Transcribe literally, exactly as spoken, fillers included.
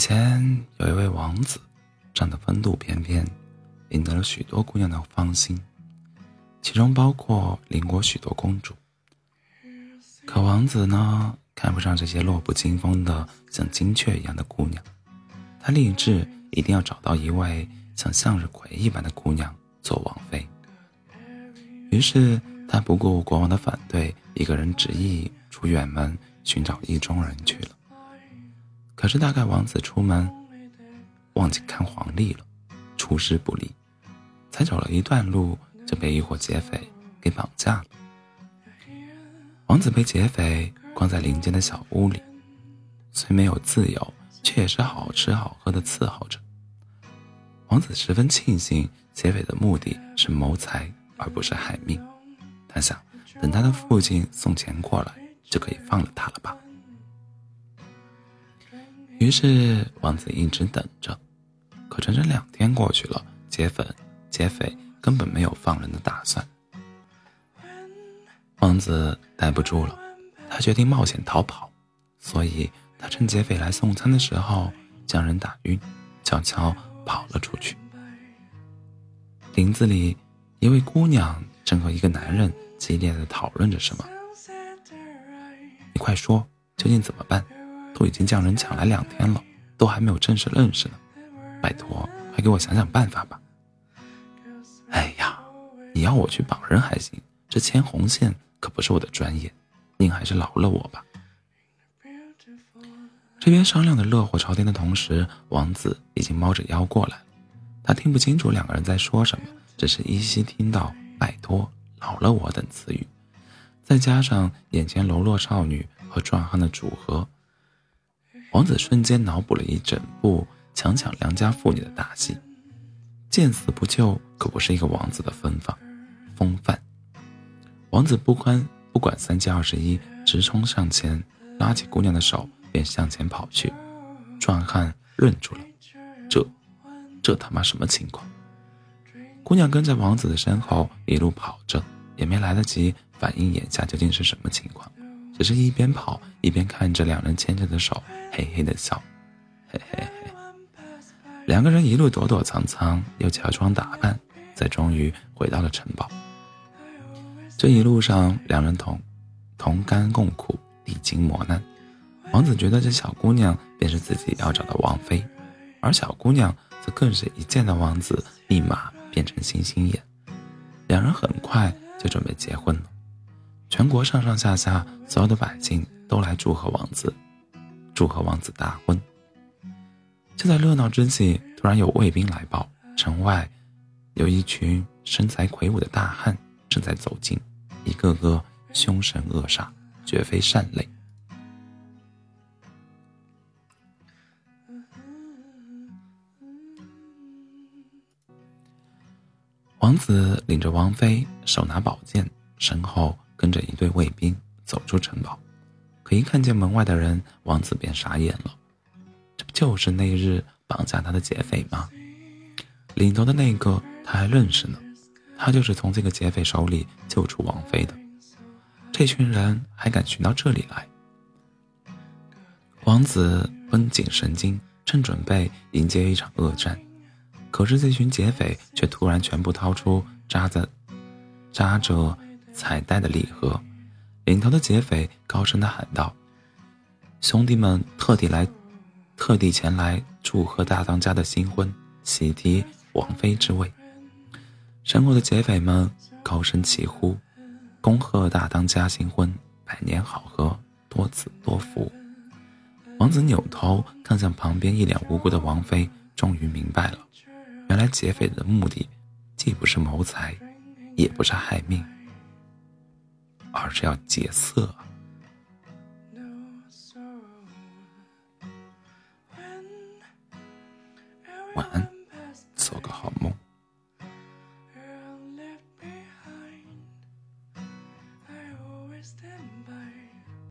前有一位王子站得风度翩翩，赢得了许多姑娘的芳心，其中包括邻国许多公主。可王子呢，看不上这些弱不禁风的像金雀一样的姑娘，他立志一定要找到一位像向日葵一般的姑娘做王妃。于是他不顾国王的反对，一个人执意出远门寻找意中人去了。可是大概王子出门忘记看黄历了，出师不利，才走了一段路就被一伙劫匪给绑架了。王子被劫匪关在林间的小屋里，虽没有自由，却也是好吃好喝的伺候着。王子十分庆幸劫匪的目的是谋财而不是害命，他想等他的父亲送钱过来就可以放了他了吧。于是王子一直等着，可整整两天过去了，劫匪劫匪根本没有放人的打算。王子待不住了，他决定冒险逃跑，所以他趁劫匪来送餐的时候将人打晕，悄悄跑了出去。林子里一位姑娘正和一个男人激烈地讨论着什么。你快说，究竟怎么办？都已经将人抢来两天了，都还没有正式认识呢，拜托快给我想想办法吧。哎呀，你要我去绑人还行，这牵红线可不是我的专业，您还是饶了我吧。这边商量的热火朝天的同时，王子已经猫着腰过来，他听不清楚两个人在说什么，只是依稀听到拜托、饶了我等词语，再加上眼前柔弱少女和壮汉的组合，王子瞬间脑补了一整部强抢良家妇女的大戏，见死不救可不是一个王子的风范。风范，王子不管不管三七二十一，直冲上前，拉起姑娘的手便向前跑去。壮汉愣住了，这这他妈什么情况？姑娘跟在王子的身后一路跑着，也没来得及反应眼下究竟是什么情况，只是一边跑一边看着两人牵着的手，嘿嘿的笑，嘿嘿嘿。两个人一路躲躲藏藏，又乔装打扮，再终于回到了城堡。这一路上两人同同甘共苦，历经磨难，王子觉得这小姑娘便是自己要找的王妃，而小姑娘则更是一见到王子立马变成星星眼。两人很快就准备结婚了，全国上上下下所有的百姓都来祝贺王子祝贺王子大婚。就在热闹之际，突然有卫兵来报，城外有一群身材魁梧的大汉正在走近，一个个凶神恶煞，绝非善类。王子领着王妃，手拿宝剑，身后跟着一队卫兵走出城堡。可一看见门外的人，王子便傻眼了，这不就是那日绑架他的劫匪吗？领头的那个他还认识呢，他就是从这个劫匪手里救出王妃的。这群人还敢寻到这里来？王子绷紧神经，正准备迎接一场恶战，可是这群劫匪却突然全部掏出扎着扎着彩带的礼盒。领头的劫匪高声地喊道：“兄弟们特地来特地前来祝贺大当家的新婚，喜提王妃之位。”身后的劫匪们高声齐呼，恭贺大当家新婚，百年好合，多子多福。王子扭头看向旁边一脸无辜的王妃，终于明白了，原来劫匪的目的既不是谋财，也不是害命，而是要劫色啊。晚安。